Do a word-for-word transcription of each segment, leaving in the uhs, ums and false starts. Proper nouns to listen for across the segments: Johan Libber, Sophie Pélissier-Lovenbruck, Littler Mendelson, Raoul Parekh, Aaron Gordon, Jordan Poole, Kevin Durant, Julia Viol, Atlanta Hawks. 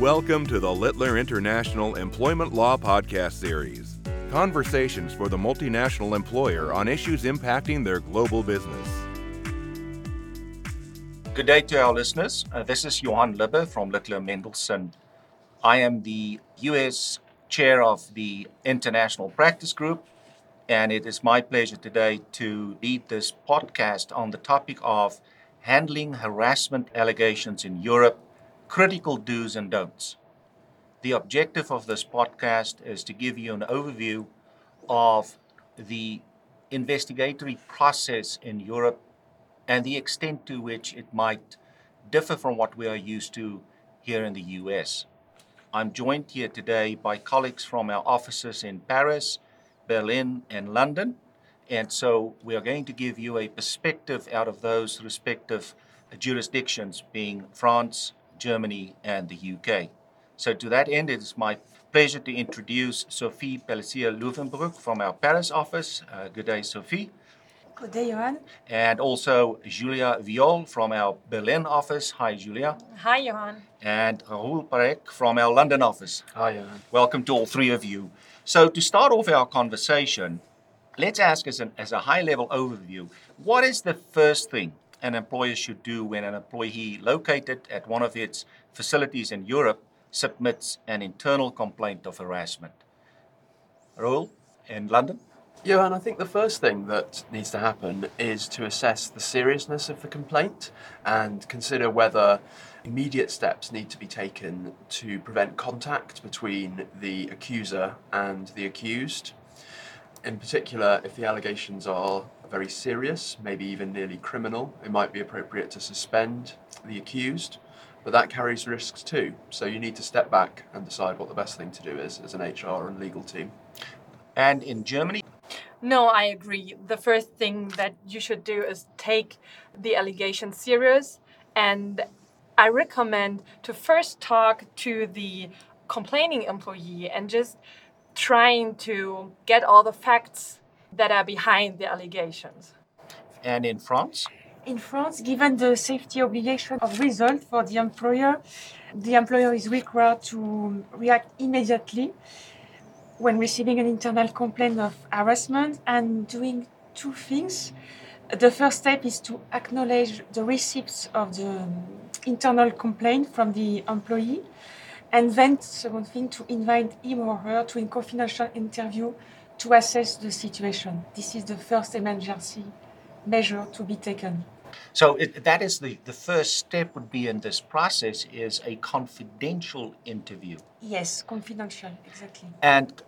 Welcome to the Littler International Employment Law Podcast Series. Conversations for the multinational employer on issues impacting their global business. Good day to our listeners. Uh, this is Johan Libber from Littler Mendelson. I am the U S Chair of the International Practice Group, and it is my pleasure today to lead this podcast on the topic of handling harassment allegations in Europe, critical do's and don'ts. The objective of this podcast is to give you an overview of the investigatory process in Europe and the extent to which it might differ from what we are used to here in the U S. I'm joined here today by colleagues from our offices in Paris, Berlin, and London, and so we are going to give you a perspective out of those respective jurisdictions, being France, Germany, and the U K. So to that end, it is my pleasure to introduce Sophie Pélissier-Lovenbruck from our Paris office. Uh, good day, Sophie. Good day, Johan. And also Julia Viol from our Berlin office. Hi, Julia. Hi, Johan. And Raoul Parekh from our London office. Hi, Johan. Welcome to all three of you. So to start off our conversation, let's ask as, an, as a high-level overview, what is the first thing an employer should do when an employee located at one of its facilities in Europe submits an internal complaint of harassment? Raoul, in London? Yeah, and I think the first thing that needs to happen is to assess the seriousness of the complaint and consider whether immediate steps need to be taken to prevent contact between the accuser and the accused. In particular, if the allegations are very serious, maybe even nearly criminal, it might be appropriate to suspend the accused, but that carries risks too. So you need to step back and decide what the best thing to do is as an H R and legal team. And in Germany? No, I agree. The first thing that you should do is take the allegation serious, and I recommend to first talk to the complaining employee and just trying to get all the facts that are behind the allegations. And in France? In France, given the safety obligation of result for the employer, the employer is required to react immediately when receiving an internal complaint of harassment and doing two things. The first step is to acknowledge the receipt of the internal complaint from the employee. And then, second thing, to invite him or her to a confidential interview to assess the situation. This is the first emergency measure to be taken. So it, that is the, the first step would be in this process is a confidential interview. Yes, confidential, exactly. And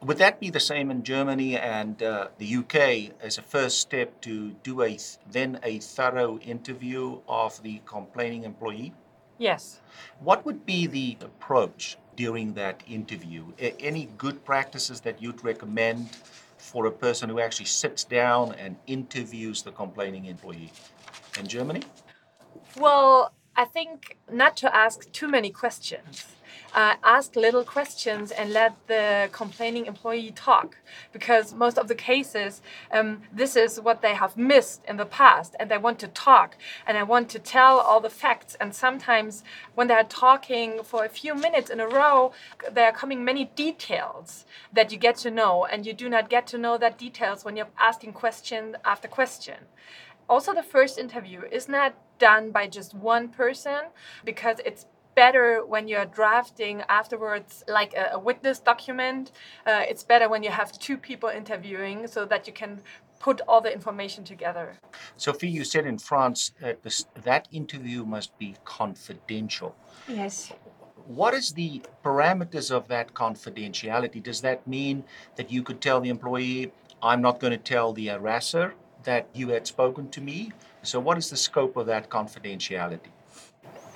would that be the same in Germany and uh, the U K as a first step to do a then a thorough interview of the complaining employee? Yes. What would be the approach during that interview? A- any good practices that you'd recommend for a person who actually sits down and interviews the complaining employee in Germany? Well, I think not to ask too many questions. Uh, ask little questions and let the complaining employee talk, because most of the cases, um, this is what they have missed in the past, and they want to talk and they want to tell all the facts. And sometimes when they are talking for a few minutes in a row, there are coming many details that you get to know, and you do not get to know that details when you're asking question after question. Also, the first interview is not done by just one person, because it's better when you're drafting afterwards like a, a witness document. Uh, it's better when you have two people interviewing so that you can put all the information together. Sophie, you said in France that this, that interview must be confidential. Yes. What is the parameters of that confidentiality? Does that mean that you could tell the employee, I'm not going to tell the harasser that you had spoken to me? So what is the scope of that confidentiality?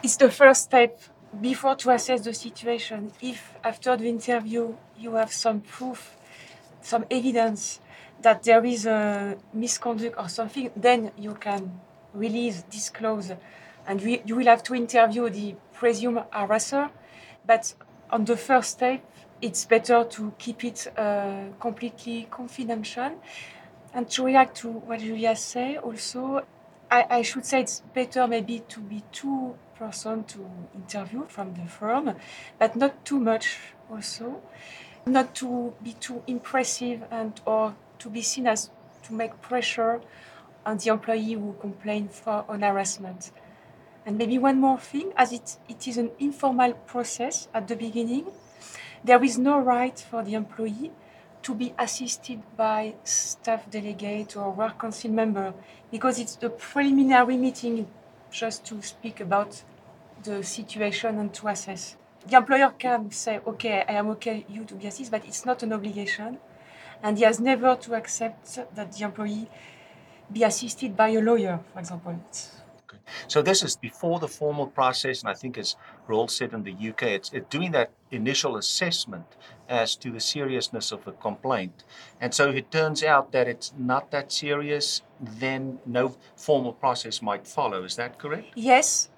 It's the first step before to assess the situation. If after the interview you have some proof, some evidence that there is a misconduct or something, then you can release, disclose, and re- you will have to interview the presumed harasser. But on the first step, it's better to keep it uh, completely confidential. And to react to what Julia said also, I, I should say it's better maybe to be too person to interview from the firm, but not too much also. Not to be too impressive and or to be seen as to make pressure on the employee who complained for on harassment. And maybe one more thing, as it, it is an informal process at the beginning, there is no right for the employee to be assisted by staff delegate or work council member, because it's the preliminary meeting just to speak about the situation and to assess. The employer can say, okay, I am okay you to be assisted, but it's not an obligation. And he has never to accept that the employee be assisted by a lawyer, for example. Okay. So this is before the formal process, and I think as Raoul said in the U K, it's, it's doing that initial assessment as to the seriousness of the complaint. And so if it turns out that it's not that serious, then no formal process might follow. Is that correct? Yes.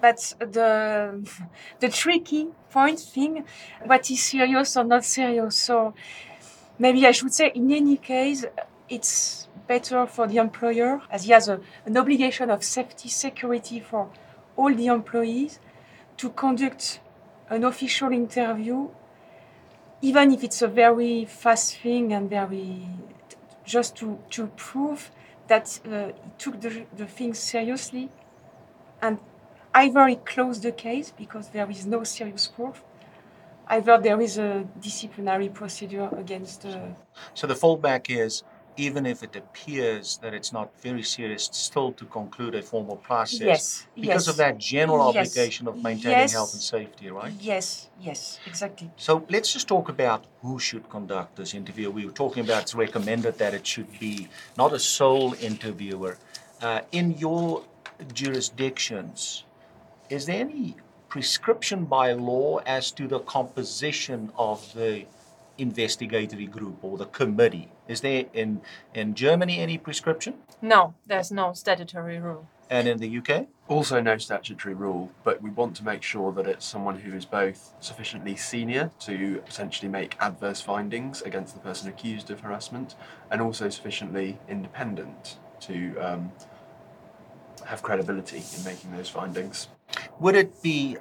But the the tricky point thing, what is serious or not serious. So maybe I should say, in any case, it's better for the employer, as he has a, an obligation of safety, security for all the employees, to conduct an official interview, even if it's a very fast thing and very just to, to prove that uh, he took the, the thing seriously. And either he closed the case because there is no serious proof, either there is a disciplinary procedure against... Uh, so the fallback is, even if it appears that it's not very serious, still to conclude a formal process. Yes, because yes. of that general yes. obligation of maintaining yes. health and safety, right? Yes, yes, exactly. So let's just talk about who should conduct this interview. We were talking about it's recommended that it should be not a sole interviewer. Uh, in your jurisdictions... Is there any prescription by law as to the composition of the investigatory group or the committee? Is there in, in Germany any prescription? No, there's no statutory rule. And in the U K? Also no statutory rule, but we want to make sure that it's someone who is both sufficiently senior to essentially make adverse findings against the person accused of harassment, and also sufficiently independent to um, have credibility in making those findings. Would it be,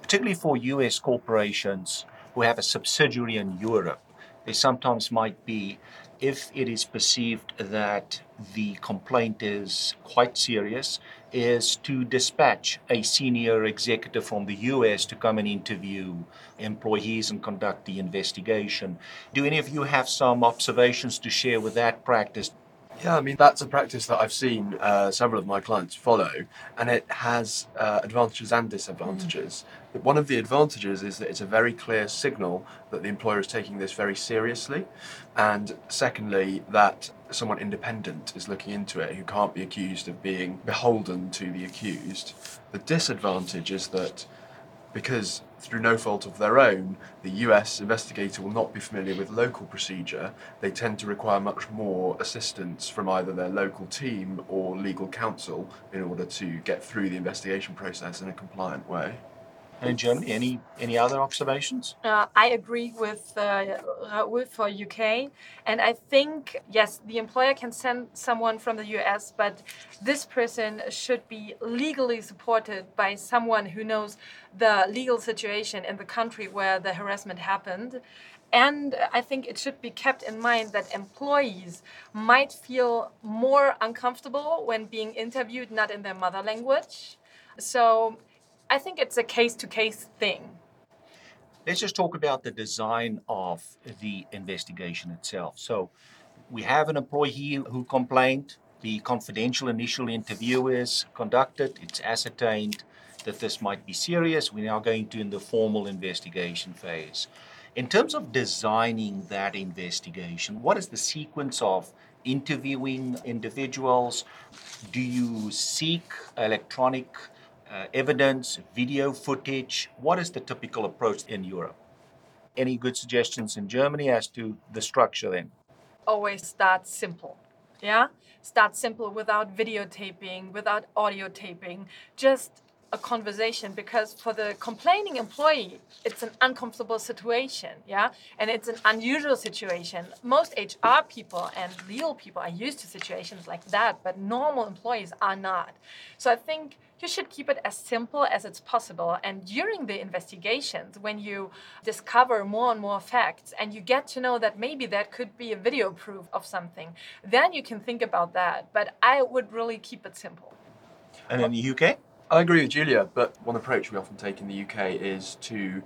particularly for U S corporations who have a subsidiary in Europe, there sometimes might be, if it is perceived that the complaint is quite serious, is to dispatch a senior executive from the U S to come and interview employees and conduct the investigation. Do any of you have some observations to share with that practice? Yeah, I mean, that's a practice that I've seen uh, several of my clients follow, and it has uh, advantages and disadvantages. Mm. But one of the advantages is that it's a very clear signal that the employer is taking this very seriously, and secondly, that someone independent is looking into it who can't be accused of being beholden to the accused. The disadvantage is that because through no fault of their own, the U S investigator will not be familiar with local procedure. They tend to require much more assistance from either their local team or legal counsel in order to get through the investigation process in a compliant way. And in Germany, any, any other observations? Uh, I agree with uh, Raoul for U K. And I think, yes, the employer can send someone from the U S, but this person should be legally supported by someone who knows the legal situation in the country where the harassment happened. And I think it should be kept in mind that employees might feel more uncomfortable when being interviewed not in their mother language. So I think it's a case-to-case thing. Let's just talk about the design of the investigation itself. So we have an employee who complained. The confidential initial interview is conducted. It's ascertained that this might be serious. We're now going to in the formal investigation phase. In terms of designing that investigation, what is the sequence of interviewing individuals? Do you seek electronic Uh, evidence, video footage? What is the typical approach in Europe? Any good suggestions in Germany as to the structure then? Always start simple, yeah? Start simple without videotaping, without audio taping. Just a conversation, because for the complaining employee, it's an uncomfortable situation, yeah? And it's an unusual situation. Most H R people and legal people are used to situations like that, but normal employees are not. So I think you should keep it as simple as it's possible. And during the investigations, when you discover more and more facts and you get to know that maybe that could be a video proof of something, then you can think about that. But I would really keep it simple. And in the U K? I agree with Julia, but one approach we often take in the U K is to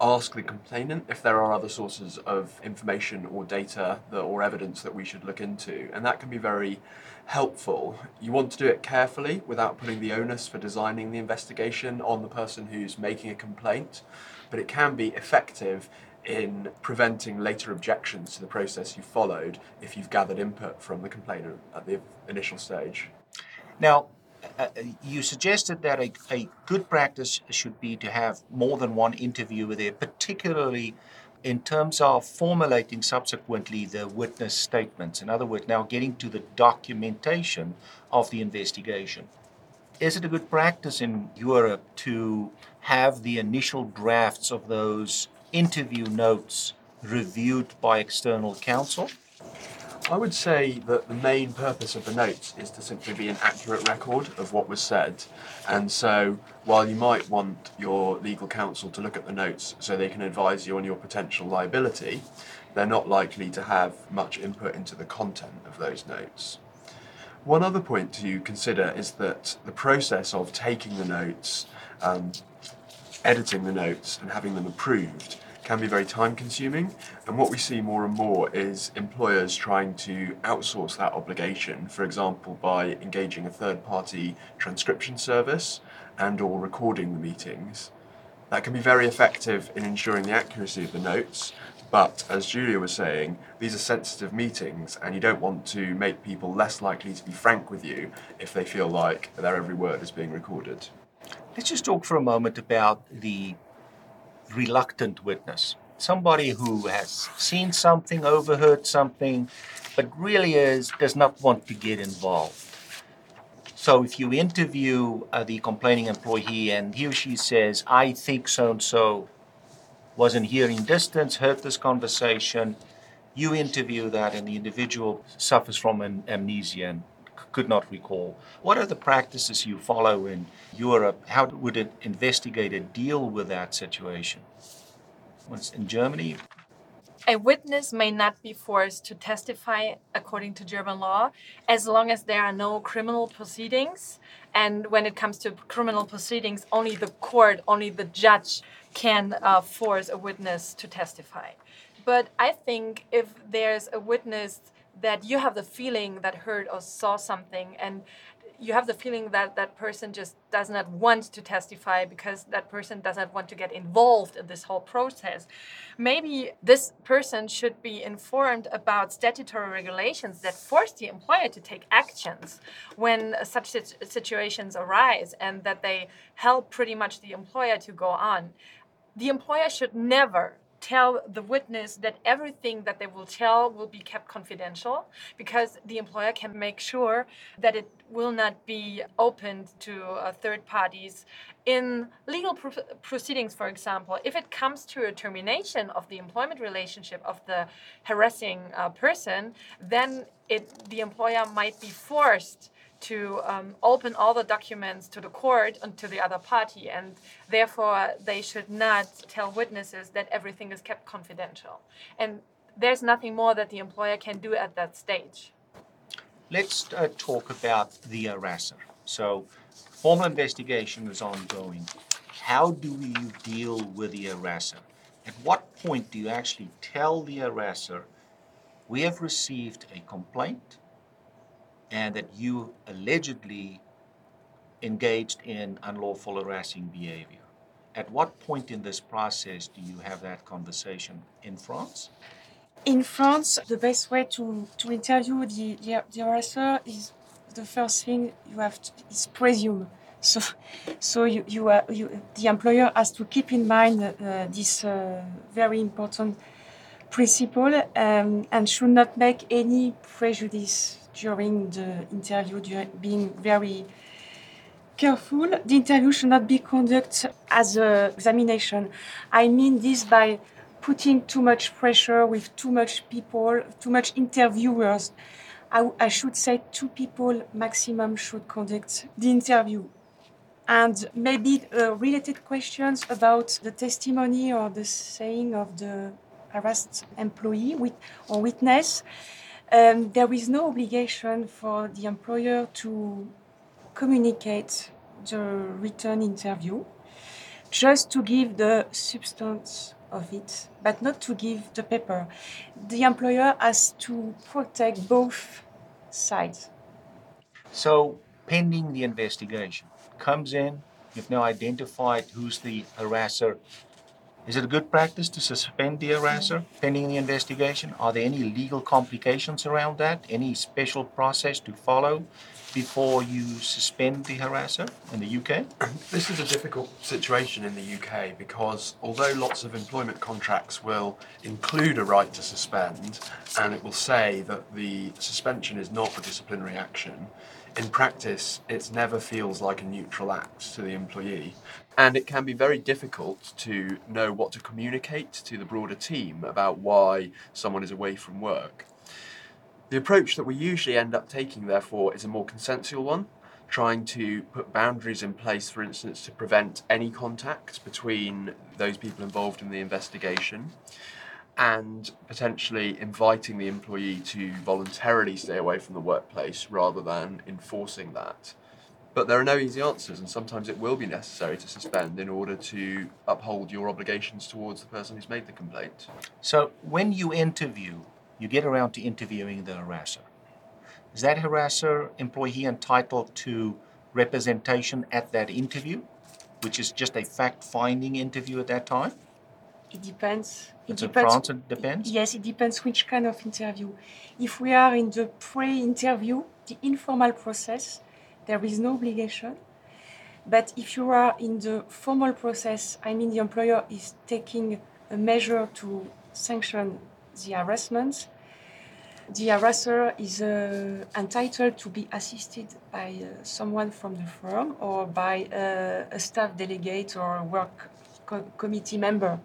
ask the complainant if there are other sources of information or data that, or evidence that we should look into, and that can be very helpful. You want to do it carefully without putting the onus for designing the investigation on the person who's making a complaint, but it can be effective in preventing later objections to the process you followed if you've gathered input from the complainant at the initial stage. Now, Uh, you suggested that a, a good practice should be to have more than one interviewer there, particularly in terms of formulating subsequently the witness statements. In other words, now getting to the documentation of the investigation. Is it a good practice in Europe to have the initial drafts of those interview notes reviewed by external counsel? I would say that the main purpose of the notes is to simply be an accurate record of what was said. And so while you might want your legal counsel to look at the notes so they can advise you on your potential liability, they're not likely to have much input into the content of those notes. One other point to consider is that the process of taking the notes, um, editing the notes and having them approved can be very time-consuming, and what we see more and more is employers trying to outsource that obligation, for example, by engaging a third-party transcription service and or recording the meetings. That can be very effective in ensuring the accuracy of the notes, but as Julia was saying, these are sensitive meetings, and you don't want to make people less likely to be frank with you if they feel like their every word is being recorded. Let's just talk for a moment about the reluctant witness, somebody who has seen something, overheard something, but really is does not want to get involved. So if you interview uh, the complaining employee and he or she says, I think so-and-so wasn't here in distance, heard this conversation, you interview that and the individual suffers from an amnesia and c- could not recall. What are the practices you follow in Europe? How would an investigator deal with that situation? Once in Germany, a witness may not be forced to testify according to German law as long as there are no criminal proceedings. And when it comes to criminal proceedings, only the court, only the judge can uh, force a witness to testify. But I think if there's a witness that you have the feeling that heard or saw something and you have the feeling that that person just does not want to testify because that person does not want to get involved in this whole process. Maybe this person should be informed about statutory regulations that force the employer to take actions when such situations arise and that they help pretty much the employer to go on. The employer should never tell the witness that everything that they will tell will be kept confidential, because the employer can make sure that it will not be opened to uh, third parties. In legal pro- proceedings, for example, if it comes to a termination of the employment relationship of the harassing uh, person, then it, the employer might be forced to um, open all the documents to the court and to the other party, and therefore they should not tell witnesses that everything is kept confidential. And there's nothing more that the employer can do at that stage. Let's uh, talk about the harasser. So, formal investigation is ongoing. How do you deal with the harasser? At what point do you actually tell the harasser, we have received a complaint, and that you allegedly engaged in unlawful harassing behavior? At what point in this process do you have that conversation in France? In France, the best way to, to interview the, the, the harasser is the first thing you have to, is presume. So, so you, you are, you, the employer has to keep in mind uh, this uh, very important principle um, and should not make any prejudice during the interview, being very careful. The interview should not be conducted as an examination. I mean this by putting too much pressure with too much people, too much interviewers. I, I should say two people maximum should conduct the interview. And maybe uh, related questions about the testimony or the saying of the harassed employee with, or witness. Um, there is no obligation for the employer to communicate the written interview, just to give the substance of it, but not to give the paper. The employer has to protect both sides. So, pending the investigation, comes in, you've now identified who's the harasser. Is it a good practice to suspend the harasser pending the investigation? Are there any legal complications around that? Any special process to follow before you suspend the harasser in the U K? This is a difficult situation in the U K because although lots of employment contracts will include a right to suspend and it will say that the suspension is not a disciplinary action, in practice, it never feels like a neutral act to the employee, and it can be very difficult to know what to communicate to the broader team about why someone is away from work. The approach that we usually end up taking, therefore, is a more consensual one, trying to put boundaries in place, for instance, to prevent any contact between those people involved in the investigation, and potentially inviting the employee to voluntarily stay away from the workplace rather than enforcing that. But there are no easy answers, and sometimes it will be necessary to suspend in order to uphold your obligations towards the person who's made the complaint. So when you interview, you get around to interviewing the harasser. Is that harasser employee entitled to representation at that interview, which is just a fact-finding interview at that time? It depends. It depends. France, it depends? Yes, it depends which kind of interview. If we are in the pre-interview, the informal process, there is no obligation. But if you are in the formal process, I mean the employer is taking a measure to sanction the harassment, the harasser is uh, entitled to be assisted by uh, someone from the firm or by uh, a staff delegate or a work co- committee member.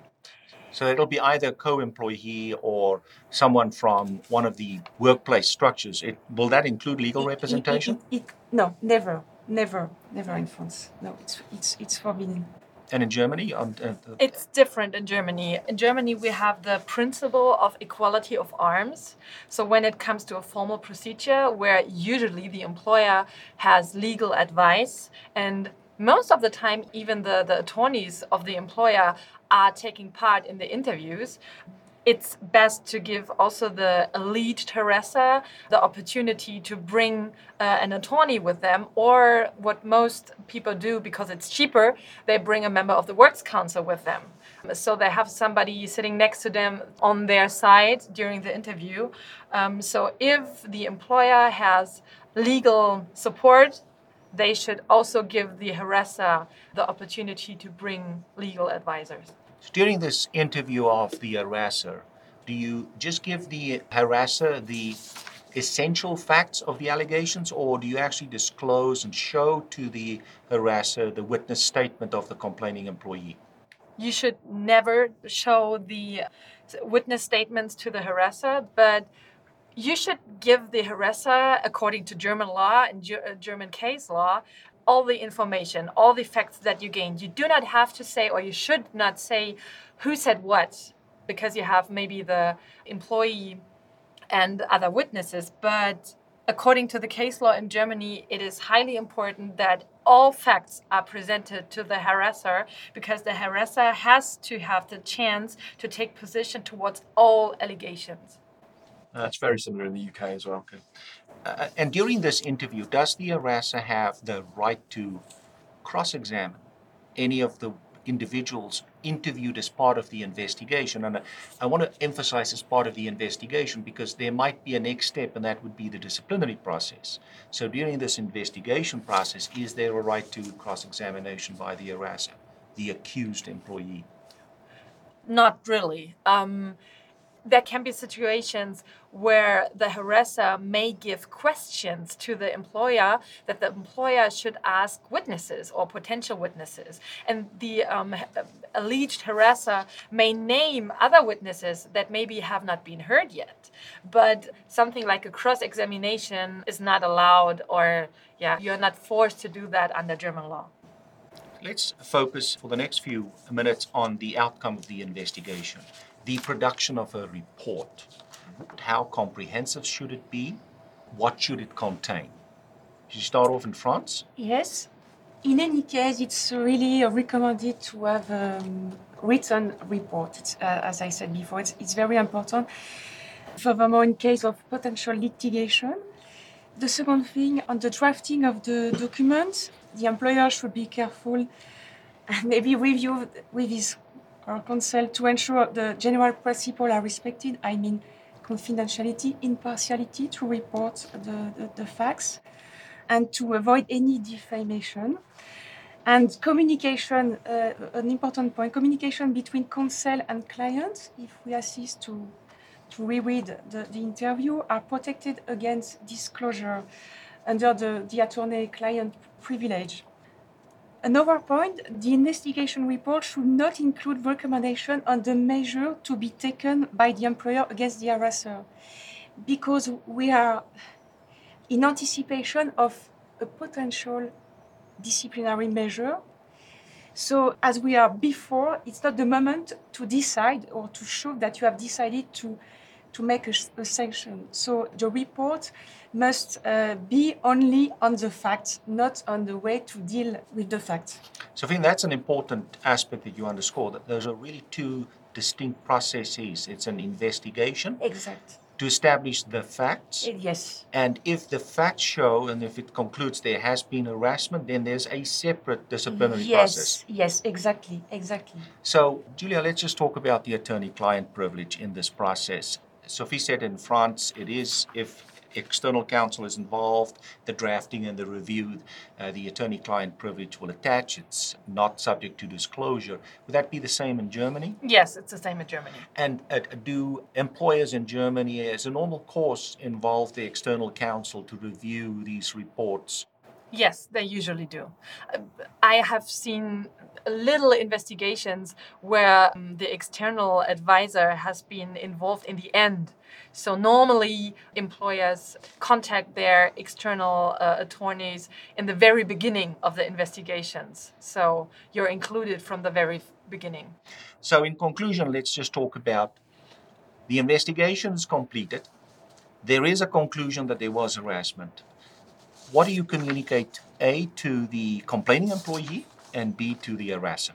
So it'll be either a co-employee or someone from one of the workplace structures. It, will that include legal it, representation? It, it, it, no, never, never, never in France. No, it's it's it's forbidden. And in Germany? Um, uh, it's different in Germany. In Germany, we have the principle of equality of arms. So when it comes to a formal procedure where usually the employer has legal advice and most of the time, even the, the attorneys of the employer are taking part in the interviews. It's best to give also the alleged harasser the opportunity to bring uh, an attorney with them, or what most people do because it's cheaper, they bring a member of the works council with them. So they have somebody sitting next to them on their side during the interview. Um, so if the employer has legal support, they should also give the harasser the opportunity to bring legal advisors. During this interview of the harasser, do you just give the harasser the essential facts of the allegations, or do you actually disclose and show to the harasser the witness statement of the complaining employee? You should never show the witness statements to the harasser, but you should give the harasser, according to German law and German case law, all the information, all the facts that you gained. You do not have to say, or you should not say, who said what, because you have maybe the employee and other witnesses. But according to the case law in Germany, it is highly important that all facts are presented to the harasser, because the harasser has to have the chance to take position towards all allegations. Uh, That's very similar in the U K as well. Okay. Uh, and during this interview, does the harasser have the right to cross-examine any of the individuals interviewed as part of the investigation? And I, I want to emphasize as part of the investigation, because there might be a next step, and that would be the disciplinary process. So during this investigation process, is there a right to cross-examination by the harasser, the accused employee? Not really. Um, There can be situations where the harasser may give questions to the employer that the employer should ask witnesses or potential witnesses. And the um, alleged harasser may name other witnesses that maybe have not been heard yet. But something like a cross-examination is not allowed, or yeah, you're not forced to do that under German law. Let's focus for the next few minutes on the outcome of the investigation. The production of a report. How comprehensive should it be? What should it contain? Should you start off in France? Yes. In any case, it's really recommended to have a written report. Uh, as I said before, it's, it's very important. Furthermore, in case of potential litigation. The second thing, on the drafting of the document, the employer should be careful and maybe review with his or consult to ensure the general principles are respected. I mean, confidentiality, impartiality, to report the, the, the facts and to avoid any defamation. And communication, uh, an important point, communication between counsel and clients, if we assist to, to reread the, the interview, are protected against disclosure under the, the attorney-client privilege. Another point, the investigation report should not include recommendation on the measure to be taken by the employer against the harasser, because we are in anticipation of a potential disciplinary measure. So as we are before, it's not the moment to decide or to show that you have decided to, to make a, a sanction. So the report must uh, be only on the facts, not on the way to deal with the facts. So I think that's an important aspect that you underscore, that those are really two distinct processes. It's an investigation. Exactly. To establish the facts. Yes. And if the facts show, and if it concludes there has been harassment, then there's a separate disciplinary yes, process. Yes, yes, exactly, exactly. So, Julia, let's just talk about the attorney-client privilege in this process. Sophie said in France, it is if external counsel is involved, the drafting and the review, uh, the attorney-client privilege will attach. It's not subject to disclosure. Would that be the same in Germany? Yes, it's the same in Germany. And uh, do employers in Germany, as a normal course, involve the external counsel to review these reports? Yes, they usually do. I have seen little investigations where um, the external advisor has been involved in the end. So normally employers contact their external uh, attorneys in the very beginning of the investigations. So you're included from the very beginning. So in conclusion, let's just talk about the investigation is completed. There is a conclusion that there was harassment. What do you communicate, A, to the complaining employee, and B, to the harasser?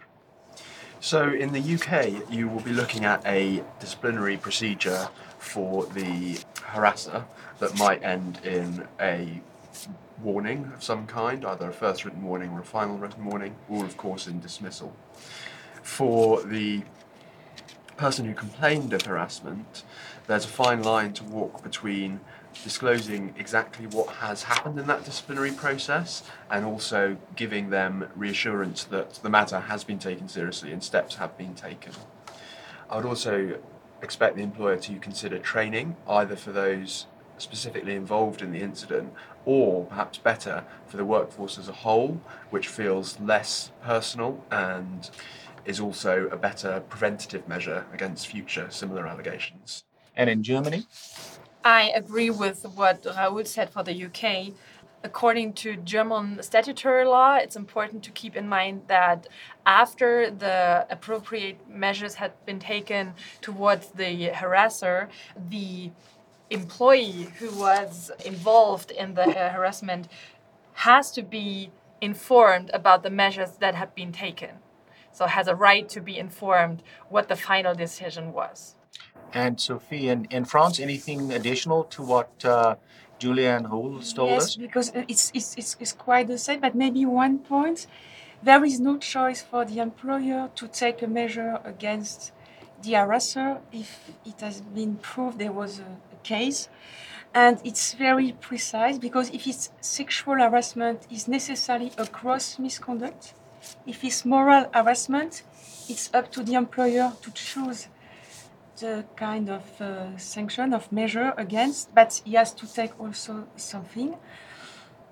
So in the U K, you will be looking at a disciplinary procedure for the harasser that might end in a warning of some kind, either a first written warning or a final written warning, or of course in dismissal. For the person who complained of harassment, there's a fine line to walk between disclosing exactly what has happened in that disciplinary process and also giving them reassurance that the matter has been taken seriously and steps have been taken. I would also expect the employer to consider training, either for those specifically involved in the incident or perhaps better for the workforce as a whole, which feels less personal and is also a better preventative measure against future similar allegations. And in Germany? I agree with what Raoul said for the U K. According to German statutory law, it's important to keep in mind that after the appropriate measures had been taken towards the harasser, the employee who was involved in the harassment has to be informed about the measures that have been taken. So has a right to be informed what the final decision was. And Sophie, in, in France, anything additional to what uh, Julia and Raoul told yes, us? Yes, because it's, it's, it's, it's quite the same, but maybe one point. There is no choice for the employer to take a measure against the harasser if it has been proved there was a, a case. And it's very precise, because if it's sexual harassment, it's necessarily a gross misconduct. If it's moral harassment, it's up to the employer to choose a kind of uh, sanction, of measure against, but he has to take also something.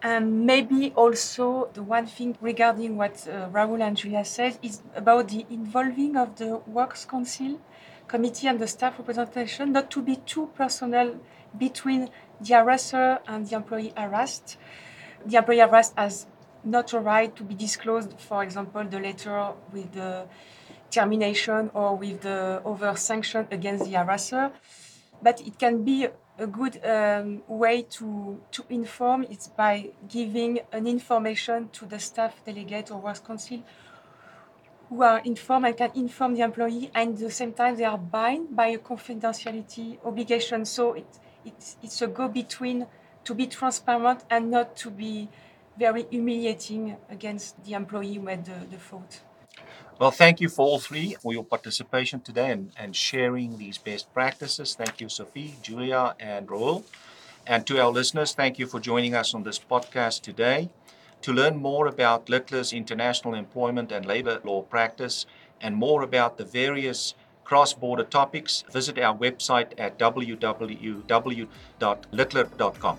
And maybe also the one thing regarding what uh, Raoul and Julia said is about the involving of the Works Council committee and the staff representation, not to be too personal between the harasser and the employee harassed. The employee harassed has not a right to be disclosed, for example, the letter with the termination or with the over sanction against the harasser. But it can be a good um, way to, to inform. It's by giving an information to the staff delegate or works council who are informed and can inform the employee, and at the same time they are bound by a confidentiality obligation. So it, it's, it's a go-between to be transparent and not to be very humiliating against the employee who made the, the fault. Well, thank you for all three for your participation today and, and sharing these best practices. Thank you, Sophie, Julia, and Raoul. And to our listeners, thank you for joining us on this podcast today. To learn more about Littler's international employment and labor law practice and more about the various cross-border topics, visit our website at w w w dot littler dot com.